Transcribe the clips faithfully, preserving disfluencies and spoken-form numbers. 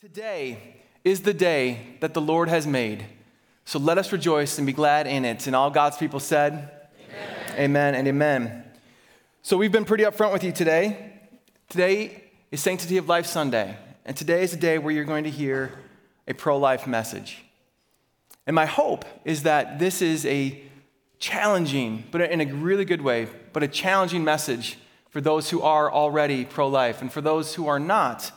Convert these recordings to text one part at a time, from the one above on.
Today is the day that the Lord has made, so let us rejoice and be glad in it. And all God's people said, amen, amen and amen. So we've been pretty upfront with you today. Today is Sanctity of Life Sunday, and today is a day where you're going to hear a pro-life message. And my hope is that this is a challenging, but in a really good way, but a challenging message for those who are already pro-life, and for those who are not,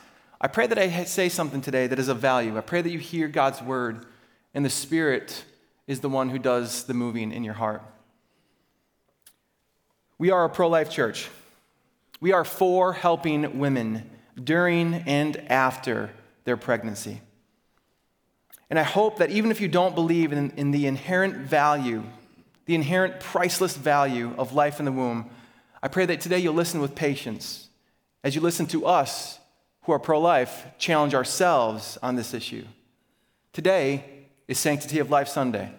I pray that I say something today that is of value. I pray that you hear God's word, and the Spirit is the one who does the moving in your heart. We are a pro-life church. We are for helping women during and after their pregnancy. And I hope that even if you don't believe in, in the inherent value, the inherent priceless value of life in the womb, I pray that today you'll listen with patience as you listen to us who are pro-life, challenge ourselves on this issue. Today is Sanctity of Life Sunday.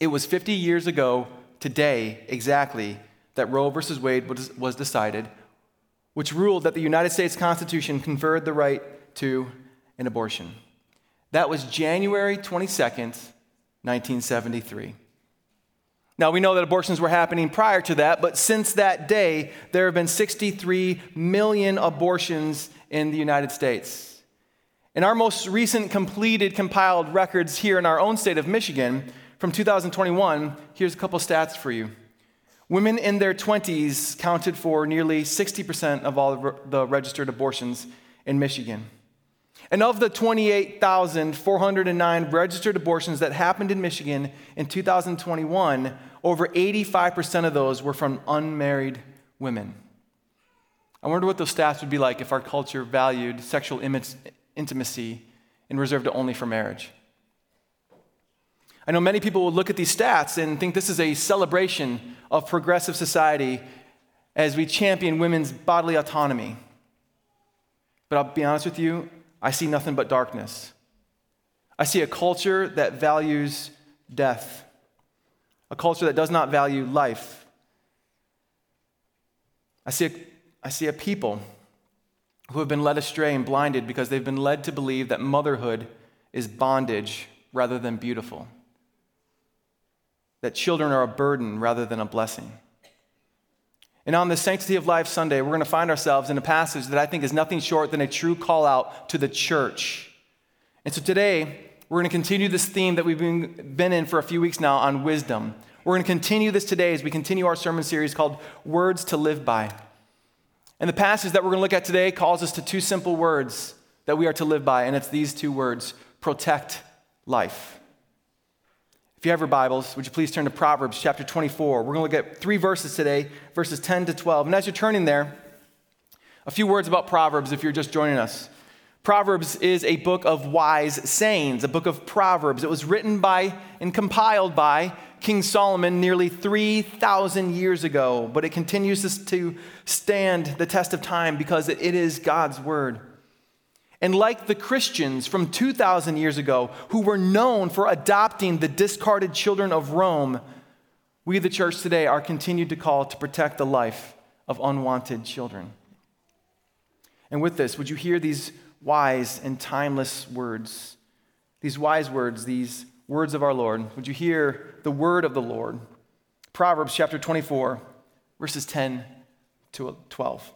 It was fifty years ago today, exactly, that Roe versus Wade was, was decided, which ruled that the United States Constitution conferred the right to an abortion. That was January twenty-second, nineteen seventy-three. Now, we know that abortions were happening prior to that, but since that day, there have been sixty-three million abortions in the United States. In our most recent completed compiled records here in our own state of Michigan, from two thousand twenty-one, here's a couple stats for you. Women in their twenties counted for nearly sixty percent of all the registered abortions in Michigan. And of the twenty-eight thousand four hundred nine registered abortions that happened in Michigan in two thousand twenty-one, over eighty-five percent of those were from unmarried women. I wonder what those stats would be like if our culture valued sexual intimacy and reserved it only for marriage. I know many people will look at these stats and think this is a celebration of progressive society as we champion women's bodily autonomy. But I'll be honest with you, I see nothing but darkness. I see a culture that values death, a culture that does not value life. I see a, I see a people who have been led astray and blinded because they've been led to believe that motherhood is bondage rather than beautiful, that children are a burden rather than a blessing. And on the Sanctity of Life Sunday, we're going to find ourselves in a passage that I think is nothing short than a true call out to the church. And so today, we're going to continue this theme that we've been, been in for a few weeks now on wisdom. We're going to continue this today as we continue our sermon series called Words to Live By. And the passage that we're going to look at today calls us to two simple words that we are to live by, and it's these two words: protect life. If you have your Bibles, would you please turn to Proverbs chapter twenty-four. We're going to look at three verses today, verses ten to twelve. And as you're turning there, a few words about Proverbs if you're just joining us. Proverbs is a book of wise sayings, a book of proverbs. It was written by and compiled by King Solomon nearly three thousand years ago, but it continues to stand the test of time because it is God's word. And like the Christians from two thousand years ago, who were known for adopting the discarded children of Rome, we, the church today, are continued to call to protect the life of unwanted children. And with this, would you hear these wise and timeless words? These wise words, these words of our Lord. Would you hear the word of the Lord? Proverbs chapter twenty-four, verses ten to twelve.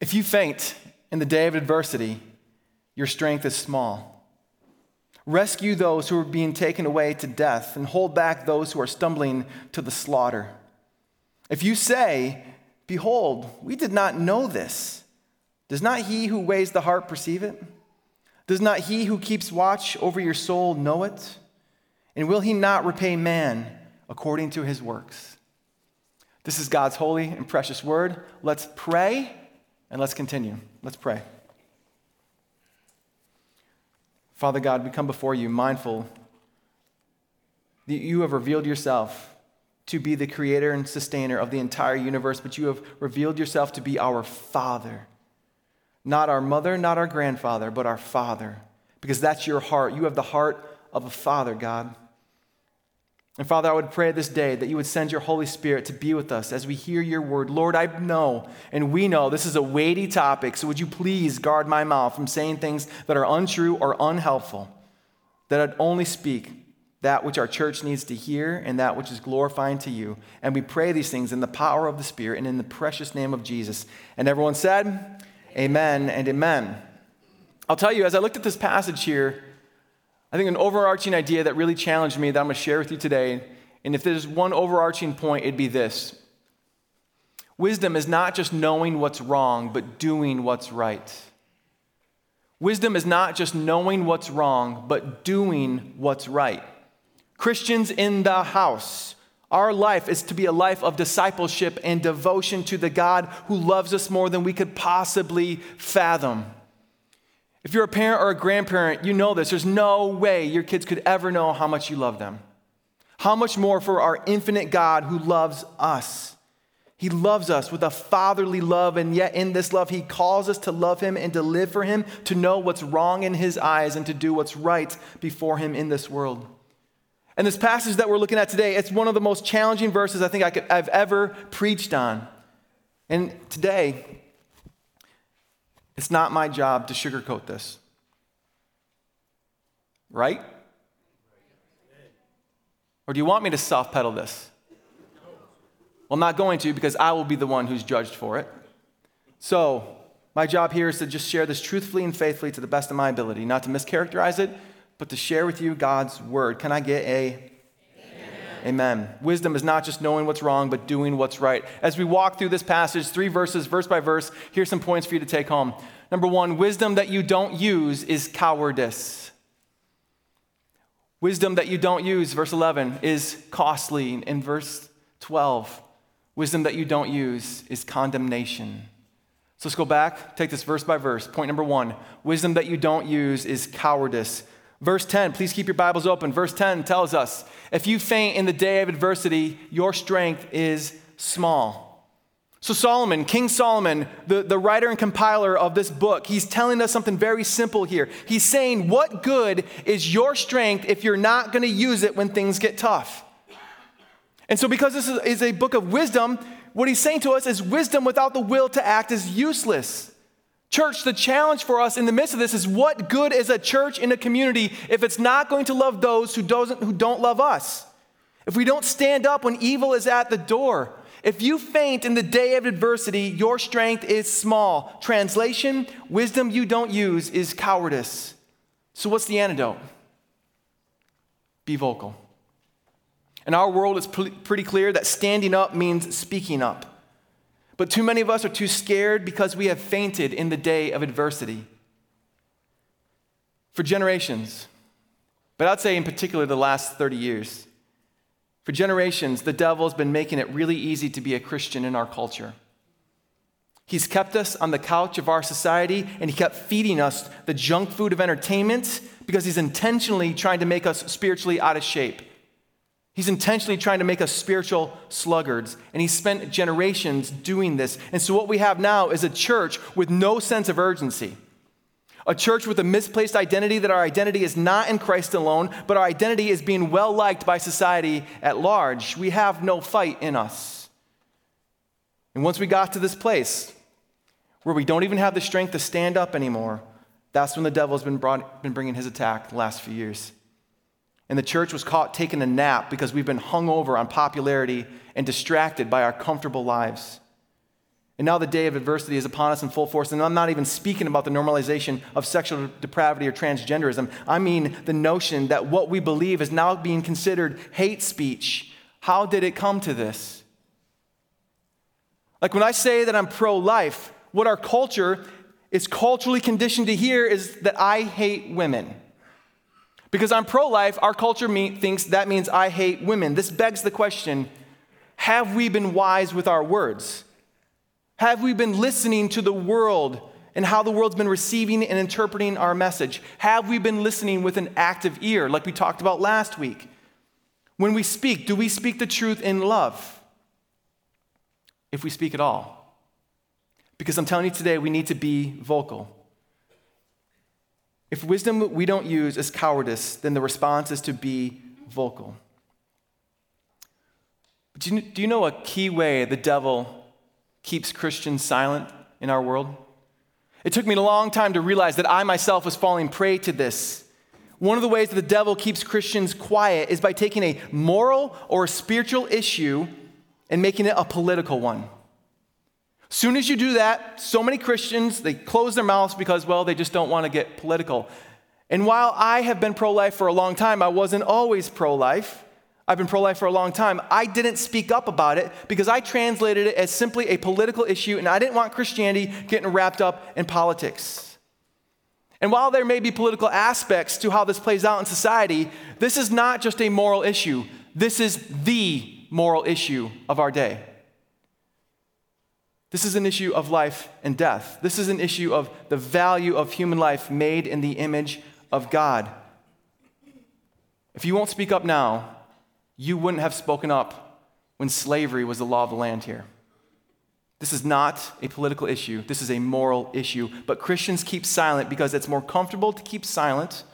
If you faint in the day of adversity, your strength is small. Rescue those who are being taken away to death, and hold back those who are stumbling to the slaughter. If you say, "Behold, we did not know this," does not he who weighs the heart perceive it? Does not he who keeps watch over your soul know it? And will he not repay man according to his works? This is God's holy and precious word. Let's pray and let's continue. Let's pray. Father God, we come before you mindful that you have revealed yourself to be the creator and sustainer of the entire universe, but you have revealed yourself to be our Father. Not our mother, not our grandfather, but our Father, because that's your heart. You have the heart of a father, God. And Father, I would pray this day that you would send your Holy Spirit to be with us as we hear your word. Lord, I know and we know this is a weighty topic, so would you please guard my mouth from saying things that are untrue or unhelpful, that I'd only speak that which our church needs to hear and that which is glorifying to you. And we pray these things in the power of the Spirit and in the precious name of Jesus. And everyone said, amen, amen and amen. I'll tell you, as I looked at this passage here, I think an overarching idea that really challenged me that I'm going to share with you today, and if there's one overarching point, it'd be this. Wisdom is not just knowing what's wrong, but doing what's right. Wisdom is not just knowing what's wrong, but doing what's right. Christians in the house, our life is to be a life of discipleship and devotion to the God who loves us more than we could possibly fathom. If you're a parent or a grandparent, you know this. There's no way your kids could ever know how much you love them. How much more for our infinite God who loves us. He loves us with a fatherly love, and yet in this love, he calls us to love him and to live for him, to know what's wrong in his eyes and to do what's right before him in this world. And this passage that we're looking at today, it's one of the most challenging verses I think I could, I've ever preached on. And today, it's not my job to sugarcoat this. Right? Or do you want me to soft pedal this? Well, I'm not going to, because I will be the one who's judged for it. So my job here is to just share this truthfully and faithfully to the best of my ability, not to mischaracterize it, but to share with you God's word. Can I get a amen? Wisdom is not just knowing what's wrong, but doing what's right. As we walk through this passage, three verses, verse by verse, here's some points for you to take home. Number one, wisdom that you don't use is cowardice. Wisdom that you don't use, verse eleven, is costly. In verse twelve, wisdom that you don't use is condemnation. So let's go back, take this verse by verse. Point number one, wisdom that you don't use is cowardice. Verse ten, please keep your Bibles open. Verse ten tells us, if you faint in the day of adversity, your strength is small. So Solomon, King Solomon, the, the writer and compiler of this book, he's telling us something very simple here. He's saying, what good is your strength if you're not going to use it when things get tough? And so because this is a book of wisdom, what he's saying to us is wisdom without the will to act is useless. Church, the challenge for us in the midst of this is what good is a church in a community if it's not going to love those who doesn't, who don't love us? If we don't stand up when evil is at the door? If you faint in the day of adversity, your strength is small. Translation, wisdom you don't use is cowardice. So what's the antidote? Be vocal. In our world, it's pretty clear that standing up means speaking up. But too many of us are too scared because we have fainted in the day of adversity. For generations, but I'd say in particular the last thirty years, for generations, the devil's been making it really easy to be a Christian in our culture. He's kept us on the couch of our society, and he kept feeding us the junk food of entertainment because he's intentionally trying to make us spiritually out of shape. He's intentionally trying to make us spiritual sluggards, and he spent generations doing this. And so what we have now is a church with no sense of urgency, a church with a misplaced identity that our identity is not in Christ alone, but our identity is being well-liked by society at large. We have no fight in us. And once we got to this place where we don't even have the strength to stand up anymore, that's when the devil's been, brought, been bringing his attack the last few years. And the church was caught taking a nap because we've been hung over on popularity and distracted by our comfortable lives. And now the day of adversity is upon us in full force. And I'm not even speaking about the normalization of sexual depravity or transgenderism. I mean the notion that what we believe is now being considered hate speech. How did it come to this? Like when I say that I'm pro-life, what our culture is culturally conditioned to hear is that I hate women. Because I'm pro-life, our culture me- thinks that means I hate women. This begs the question, have we been wise with our words? Have we been listening to the world and how the world's been receiving and interpreting our message? Have we been listening with an active ear, like we talked about last week? When we speak, do we speak the truth in love? If we speak at all. Because I'm telling you today, we need to be vocal. If wisdom we don't use is cowardice, then the response is to be vocal. But do you, do you know a key way the devil keeps Christians silent in our world? It took me a long time to realize that I myself was falling prey to this. One of the ways that the devil keeps Christians quiet is by taking a moral or a spiritual issue and making it a political one. Soon as you do that, so many Christians, they close their mouths because, well, they just don't want to get political. And while I have been pro-life for a long time, I wasn't always pro-life. I've been pro-life for a long time. I didn't speak up about it because I translated it as simply a political issue, and I didn't want Christianity getting wrapped up in politics. And while there may be political aspects to how this plays out in society, this is not just a moral issue. This is the moral issue of our day. This is an issue of life and death. This is an issue of the value of human life made in the image of God. If you won't speak up now, you wouldn't have spoken up when slavery was the law of the land here. This is not a political issue. This is a moral issue. But Christians keep silent because it's more comfortable to keep silent,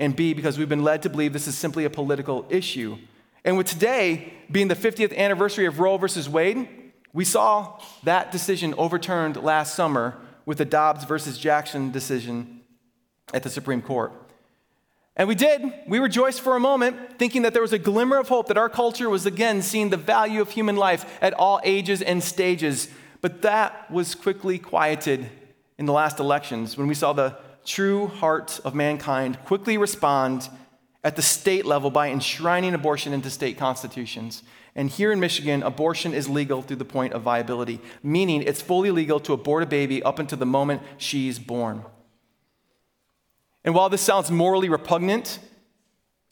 and B, because we've been led to believe this is simply a political issue. And with today being the fiftieth anniversary of Roe versus Wade, we saw that decision overturned last summer with the Dobbs versus Jackson decision at the Supreme Court. And we did. We rejoiced for a moment, thinking that there was a glimmer of hope that our culture was again seeing the value of human life at all ages and stages. But that was quickly quieted in the last elections when we saw the true heart of mankind quickly respond at the state level by enshrining abortion into state constitutions. And here in Michigan, abortion is legal through the point of viability, meaning it's fully legal to abort a baby up until the moment she's born. And while this sounds morally repugnant,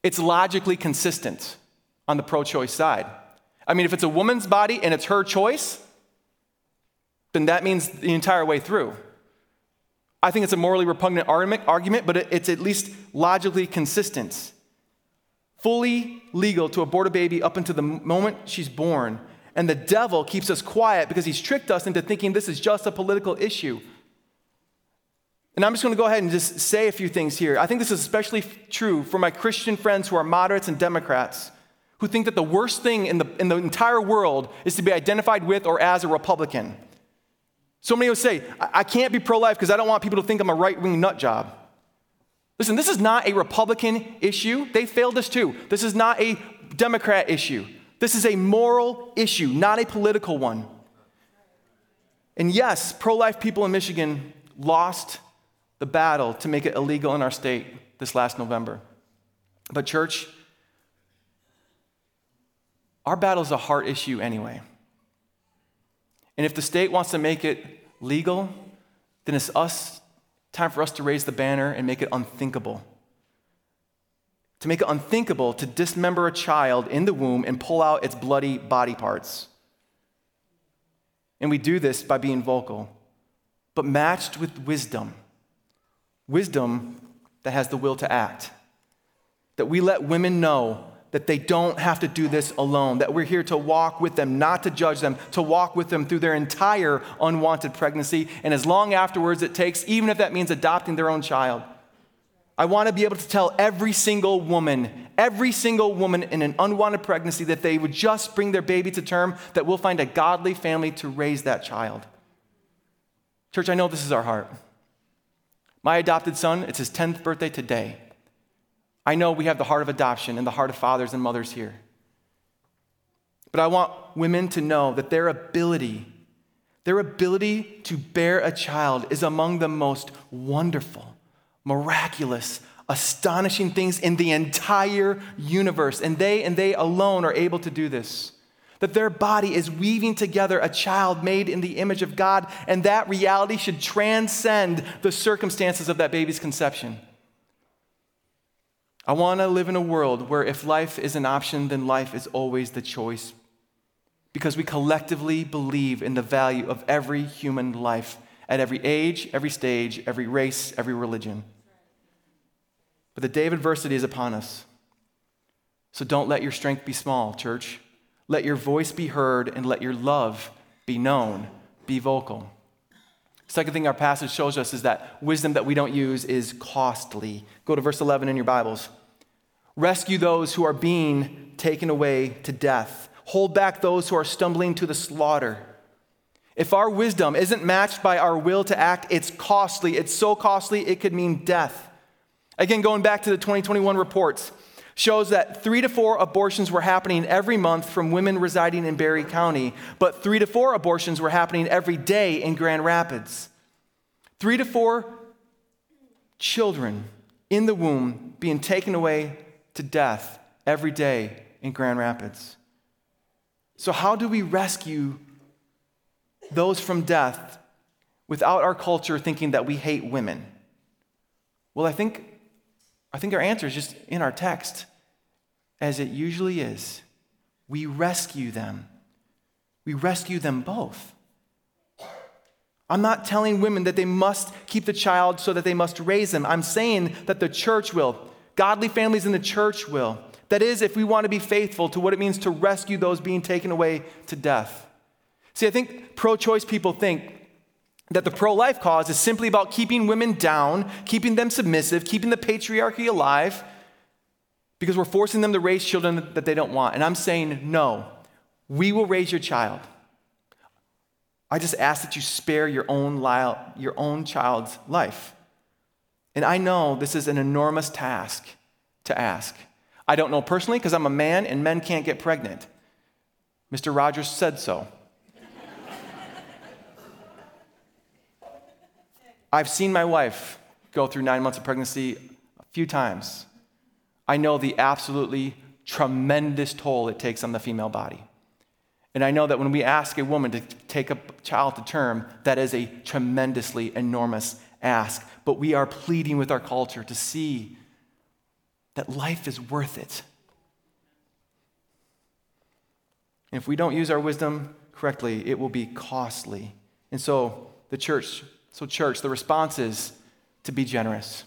it's logically consistent on the pro-choice side. I mean, if it's a woman's body and it's her choice, then that means the entire way through. I think it's a morally repugnant argument, but it's at least logically consistent. Fully legal to abort a baby up until the moment she's born. And the devil keeps us quiet because he's tricked us into thinking this is just a political issue. And I'm just going to go ahead and just say a few things here. I think this is especially true for my Christian friends who are moderates and Democrats, who think that the worst thing in the, in the entire world is to be identified with or as a Republican. So many will say, I, I can't be pro-life because I don't want people to think I'm a right-wing nut job. Listen, this is not a Republican issue. They failed us too. This is not a Democrat issue. This is a moral issue, not a political one. And yes, pro-life people in Michigan lost the battle to make it illegal in our state this last November. But church, our battle is a heart issue anyway. And if the state wants to make it legal, then it's us, time for us to raise the banner and make it unthinkable. To make it unthinkable to dismember a child in the womb and pull out its bloody body parts. And we do this by being vocal, but matched with wisdom. Wisdom that has the will to act. That we let women know that they don't have to do this alone, that we're here to walk with them, not to judge them, to walk with them through their entire unwanted pregnancy and as long afterwards it takes, even if that means adopting their own child. I want to be able to tell every single woman, every single woman in an unwanted pregnancy that they would just bring their baby to term, that we'll find a godly family to raise that child. Church, I know this is our heart. My adopted son, it's his tenth birthday today. I know we have the heart of adoption and the heart of fathers and mothers here. But I want women to know that their ability, their ability to bear a child is among the most wonderful, miraculous, astonishing things in the entire universe. And they and they alone are able to do this. That their body is weaving together a child made in the image of God, and that reality should transcend the circumstances of that baby's conception. I want to live in a world where if life is an option, then life is always the choice, because we collectively believe in the value of every human life at every age, every stage, every race, every religion. But the day of adversity is upon us. So don't let your strength be small, church. Let your voice be heard and let your love be known. Be vocal. Second thing our passage shows us is that wisdom that we don't use is costly. Go to verse eleven in your Bibles. Rescue those who are being taken away to death. Hold back those who are stumbling to the slaughter. If our wisdom isn't matched by our will to act, it's costly. It's so costly, it could mean death. Again, going back to the twenty twenty-one reports, shows that three to four abortions were happening every month from women residing in Barry County, but three to four abortions were happening every day in Grand Rapids. Three to four children in the womb being taken away to death every day in Grand Rapids. So how do we rescue those from death without our culture thinking that we hate women? Well, I think I think our answer is just in our text, as it usually is. We rescue them. We rescue them both. I'm not telling women that they must keep the child so that they must raise them. I'm saying that the church will. Godly families in the church will. That is, if we want to be faithful to what it means to rescue those being taken away to death. See, I think pro-choice people think that the pro-life cause is simply about keeping women down, keeping them submissive, keeping the patriarchy alive, because we're forcing them to raise children that they don't want. And I'm saying, no, we will raise your child. I just ask that you spare your own, li- your own child's life. And I know this is an enormous task to ask. I don't know personally because I'm a man and men can't get pregnant. Mister Rogers said so. I've seen my wife go through nine months of pregnancy a few times. I know the absolutely tremendous toll it takes on the female body. And I know that when we ask a woman to take a child to term, that is a tremendously enormous ask. But we are pleading with our culture to see that life is worth it. And if we don't use our wisdom correctly, it will be costly. And so the church... So church, the response is to be generous.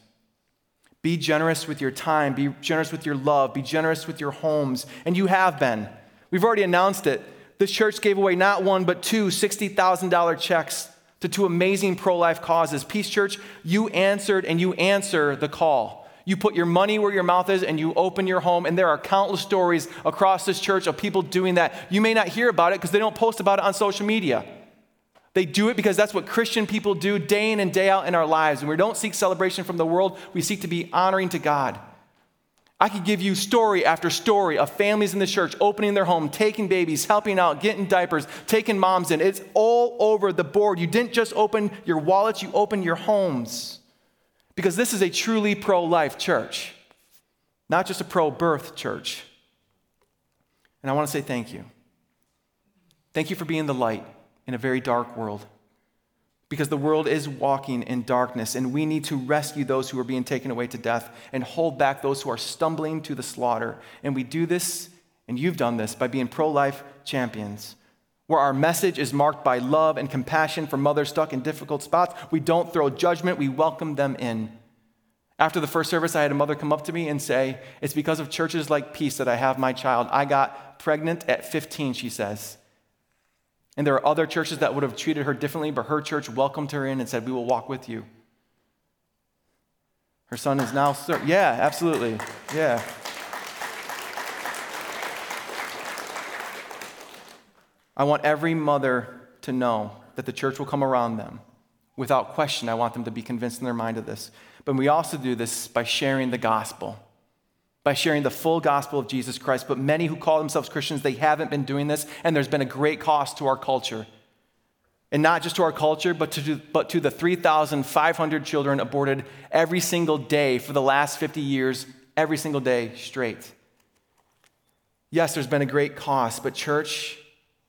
Be generous with your time. Be generous with your love. Be generous with your homes. And you have been. We've already announced it. This church gave away not one, but two sixty thousand dollars checks to two amazing pro-life causes. Peace Church, you answered and you answer the call. You put your money where your mouth is and you open your home. And there are countless stories across this church of people doing that. You may not hear about it because they don't post about it on social media. They do it because that's what Christian people do day in and day out in our lives. And we don't seek celebration from the world. We seek to be honoring to God. I could give you story after story of families in the church opening their home, taking babies, helping out, getting diapers, taking moms in. It's all over the board. You didn't just open your wallets, you opened your homes. Because this is a truly pro-life church, not just a pro-birth church. And I want to say thank you. Thank you for being the light in a very dark world, because the world is walking in darkness, and we need to rescue those who are being taken away to death and hold back those who are stumbling to the slaughter. And we do this, and you've done this, by being pro-life champions, where our message is marked by love and compassion for mothers stuck in difficult spots. We don't throw judgment, we welcome them in. After the first service, I had a mother come up to me and say, "It's because of churches like Peace that I have my child. I got pregnant at fifteen, she says. And there are other churches that would have treated her differently, but her church welcomed her in and said, we will walk with you. Her son is now... Ser- yeah, absolutely. Yeah. I want every mother to know that the church will come around them. Without question, I want them to be convinced in their mind of this. But we also do this by sharing the gospel. By sharing the full gospel of Jesus Christ. But many who call themselves Christians, they haven't been doing this, and there's been a great cost to our culture. And not just to our culture, but to, but to the three thousand five hundred children aborted every single day for the last fifty years, every single day straight. Yes, there's been a great cost, but church,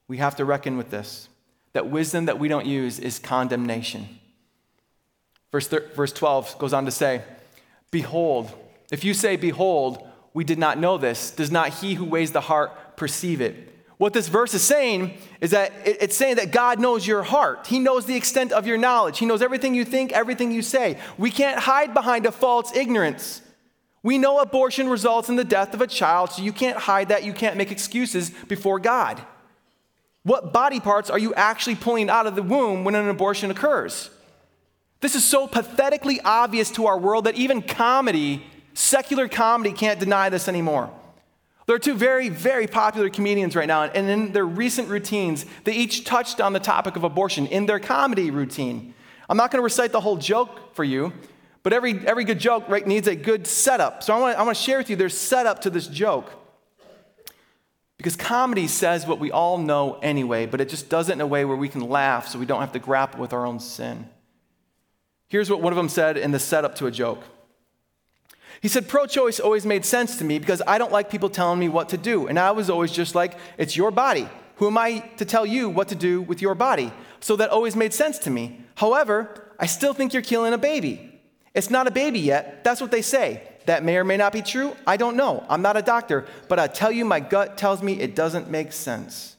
we have to reckon with this, that wisdom that we don't use is condemnation. Verse, thir- verse twelve goes on to say, behold, if you say, behold, we did not know this, does not he who weighs the heart perceive it? What this verse is saying is that it's saying that God knows your heart. He knows the extent of your knowledge. He knows everything you think, everything you say. We can't hide behind a false ignorance. We know abortion results in the death of a child, so you can't hide that. You can't make excuses before God. What body parts are you actually pulling out of the womb when an abortion occurs? This is so pathetically obvious to our world that even comedy... Secular comedy can't deny this anymore. There are two very, very popular comedians right now, and in their recent routines, they each touched on the topic of abortion in their comedy routine. I'm not going to recite the whole joke for you, but every, every good joke, right, needs a good setup. So I want to I want to share with you their setup to this joke. Because comedy says what we all know anyway, but it just does it in a way where we can laugh so we don't have to grapple with our own sin. Here's what one of them said in the setup to a joke. He said, pro-choice always made sense to me because I don't like people telling me what to do. And I was always just like, it's your body. Who am I to tell you what to do with your body? So that always made sense to me. However, I still think you're killing a baby. It's not a baby yet. That's what they say. That may or may not be true. I don't know. I'm not a doctor. But I tell you, my gut tells me it doesn't make sense.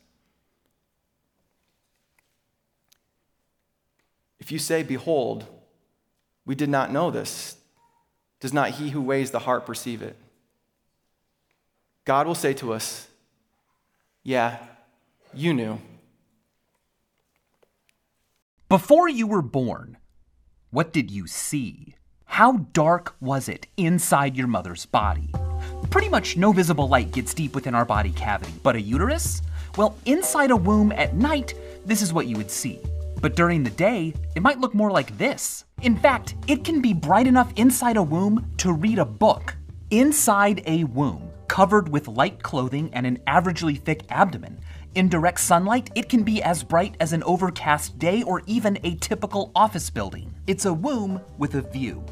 If you say, behold, we did not know this, does not he who weighs the heart perceive it? God will say to us, yeah, you knew. Before you were born, what did you see? How dark was it inside your mother's body? Pretty much no visible light gets deep within our body cavity, but a uterus? Well, inside a womb at night, this is what you would see. But during the day, it might look more like this. In fact, it can be bright enough inside a womb to read a book. Inside a womb, covered with light clothing and an averagely thick abdomen, in direct sunlight, it can be as bright as an overcast day or even a typical office building. It's a womb with a view.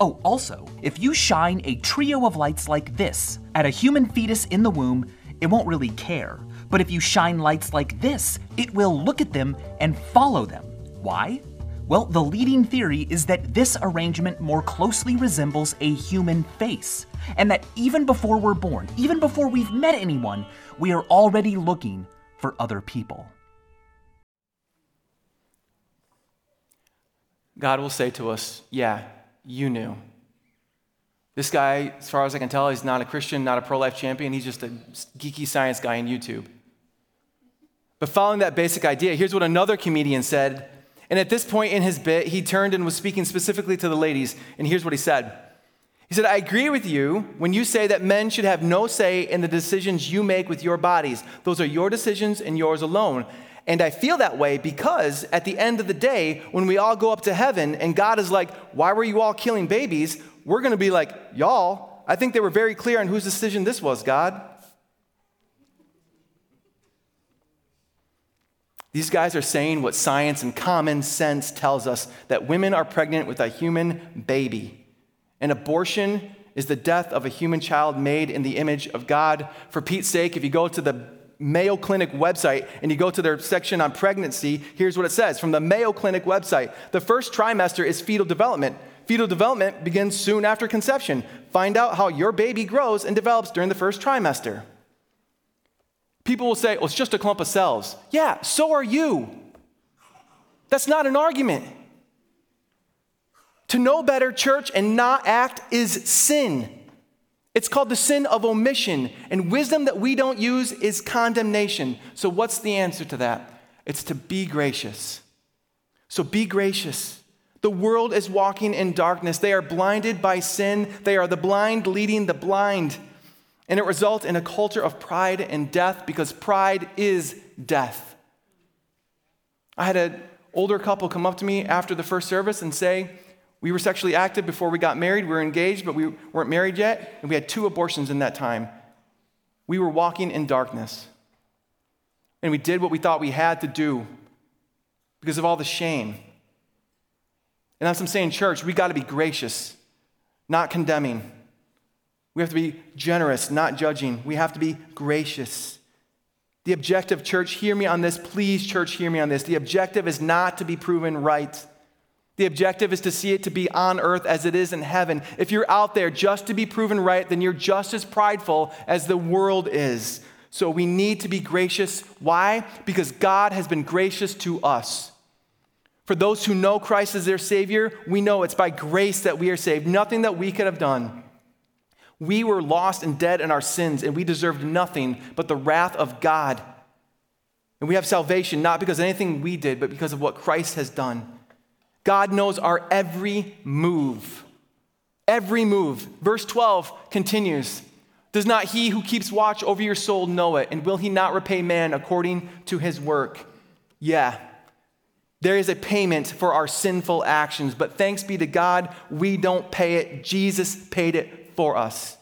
Oh, also, if you shine a trio of lights like this at a human fetus in the womb, it won't really care. But if you shine lights like this, it will look at them and follow them. Why? Well, the leading theory is that this arrangement more closely resembles a human face, and that even before we're born, even before we've met anyone, we are already looking for other people. God will say to us, yeah, you knew. This guy, as far as I can tell, he's not a Christian, not a pro-life champion. He's just a geeky science guy on YouTube. But following that basic idea, here's what another comedian said. And at this point in his bit, he turned and was speaking specifically to the ladies. And here's what he said. He said, I agree with you when you say that men should have no say in the decisions you make with your bodies. Those are your decisions and yours alone. And I feel that way because at the end of the day, when we all go up to heaven and God is like, why were you all killing babies? We're going to be like, y'all, I think they were very clear on whose decision this was, God. These guys are saying what science and common sense tells us, that women are pregnant with a human baby. And abortion is the death of a human child made in the image of God. For Pete's sake, if you go to the Mayo Clinic website and you go to their section on pregnancy, here's what it says from the Mayo Clinic website. The first trimester is fetal development. Fetal development begins soon after conception. Find out how your baby grows and develops during the first trimester. People will say, well, it's just a clump of cells. Yeah, so are you. That's not an argument. To know better, church, and not act is sin. It's called the sin of omission, and wisdom that we don't use is condemnation. So what's the answer to that? It's to be gracious. So be gracious. The world is walking in darkness. They are blinded by sin. They are the blind leading the blind. And it results in a culture of pride and death, because pride is death. I had an older couple come up to me after the first service and say, we were sexually active before we got married. We were engaged, but we weren't married yet. And we had two abortions in that time. We were walking in darkness. And we did what we thought we had to do because of all the shame. And that's what I'm saying, church, we got to be gracious, not condemning. We have to be generous, not judging. We have to be gracious. The objective, church, hear me on this. Please, church, hear me on this. The objective is not to be proven right. The objective is to see it to be on earth as it is in heaven. If you're out there just to be proven right, then you're just as prideful as the world is. So we need to be gracious. Why? Because God has been gracious to us. For those who know Christ as their Savior, we know it's by grace that we are saved. Nothing that we could have done. We were lost and dead in our sins, and we deserved nothing but the wrath of God. And we have salvation, not because of anything we did, but because of what Christ has done. God knows our every move. Every move. Verse twelve continues. Does not he who keeps watch over your soul know it? And will he not repay man according to his work? Yeah, there is a payment for our sinful actions, but thanks be to God, we don't pay it. Jesus paid it for us.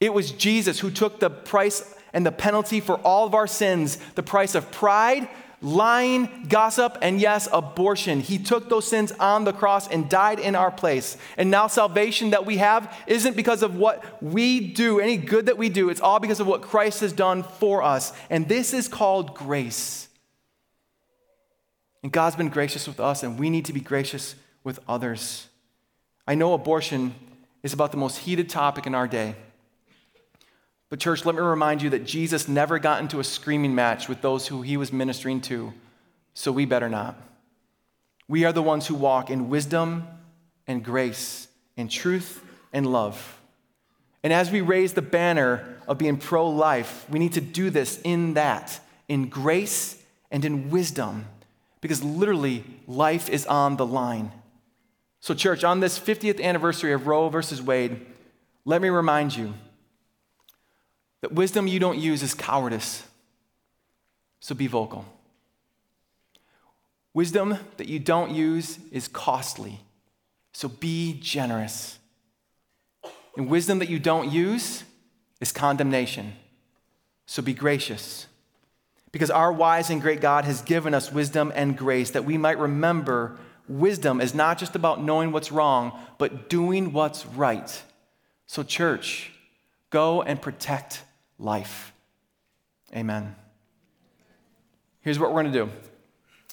It was Jesus who took the price and the penalty for all of our sins, the price of pride, lying, gossip, and yes, abortion. He took those sins on the cross and died in our place. And now salvation that we have isn't because of what we do, any good that we do. It's all because of what Christ has done for us. And this is called grace. And God's been gracious with us, and we need to be gracious with others. I know abortion is about the most heated topic in our day. But church, let me remind you that Jesus never got into a screaming match with those who he was ministering to, so we better not. We are the ones who walk in wisdom and grace and truth and love. And as we raise the banner of being pro-life, we need to do this in that, in grace and in wisdom, because literally life is on the line. So church, on this fiftieth anniversary of Roe versus Wade, let me remind you, that wisdom you don't use is cowardice, so be vocal. Wisdom that you don't use is costly, so be generous. And wisdom that you don't use is condemnation, so be gracious. Because our wise and great God has given us wisdom and grace that we might remember wisdom is not just about knowing what's wrong, but doing what's right. So church, go and protect life. Amen. Here's what we're going to do.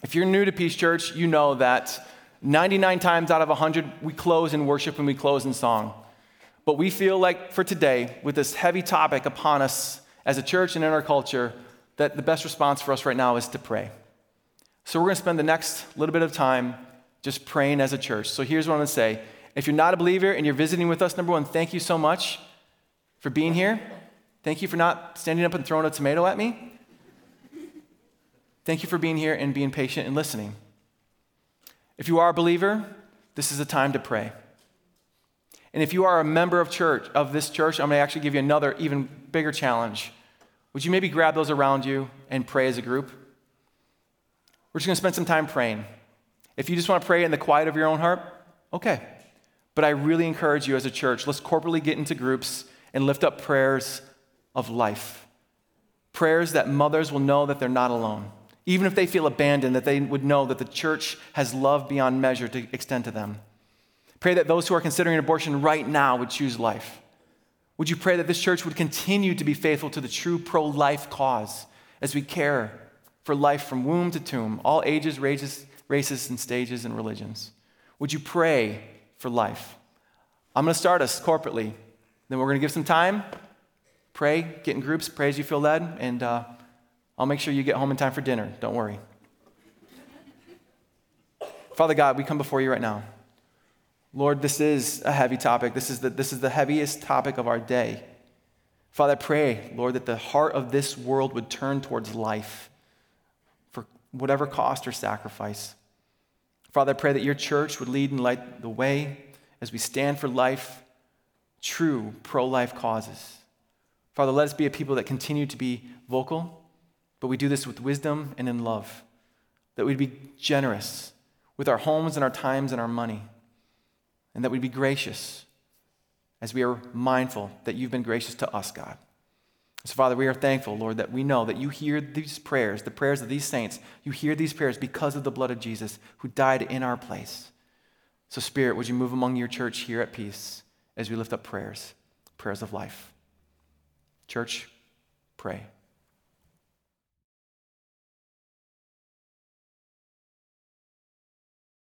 If you're new to Peace Church, you know that ninety-nine times out of one hundred, we close in worship and we close in song. But we feel like for today, with this heavy topic upon us as a church and in our culture, that the best response for us right now is to pray. So we're going to spend the next little bit of time just praying as a church. So here's what I'm going to say. If you're not a believer and you're visiting with us, number one, thank you so much for being here. Thank you for not standing up and throwing a tomato at me. Thank you for being here and being patient and listening. If you are a believer, this is a time to pray. And if you are a member of church, of this church, I'm going to actually give you another, even bigger challenge. Would you maybe grab those around you and pray as a group? We're just going to spend some time praying. If you just want to pray in the quiet of your own heart, okay. But I really encourage you as a church, let's corporately get into groups and lift up prayers of life. Prayers that mothers will know that they're not alone. Even if they feel abandoned, that they would know that the church has love beyond measure to extend to them. Pray that those who are considering abortion right now would choose life. Would you pray that this church would continue to be faithful to the true pro-life cause as we care for life from womb to tomb, all ages, races, races, and stages and religions? Would you pray for life? I'm going to start us corporately. Then we're going to give some time, pray, get in groups, pray as you feel led, and uh, I'll make sure you get home in time for dinner. Don't worry. Father God, we come before you right now. Lord, this is a heavy topic. This is the, this is the heaviest topic of our day. Father, I pray, Lord, that the heart of this world would turn towards life for whatever cost or sacrifice. Father, I pray that your church would lead and light the way as we stand for life, true pro-life causes. Father, let us be a people that continue to be vocal, but we do this with wisdom and in love, that we'd be generous with our homes and our times and our money, and that we'd be gracious as we are mindful that you've been gracious to us, God. So, Father, we are thankful, Lord, that we know that you hear these prayers, the prayers of these saints. You hear these prayers because of the blood of Jesus who died in our place. So, Spirit, would you move among your church here at Peace as we lift up prayers, prayers of life. Church, pray.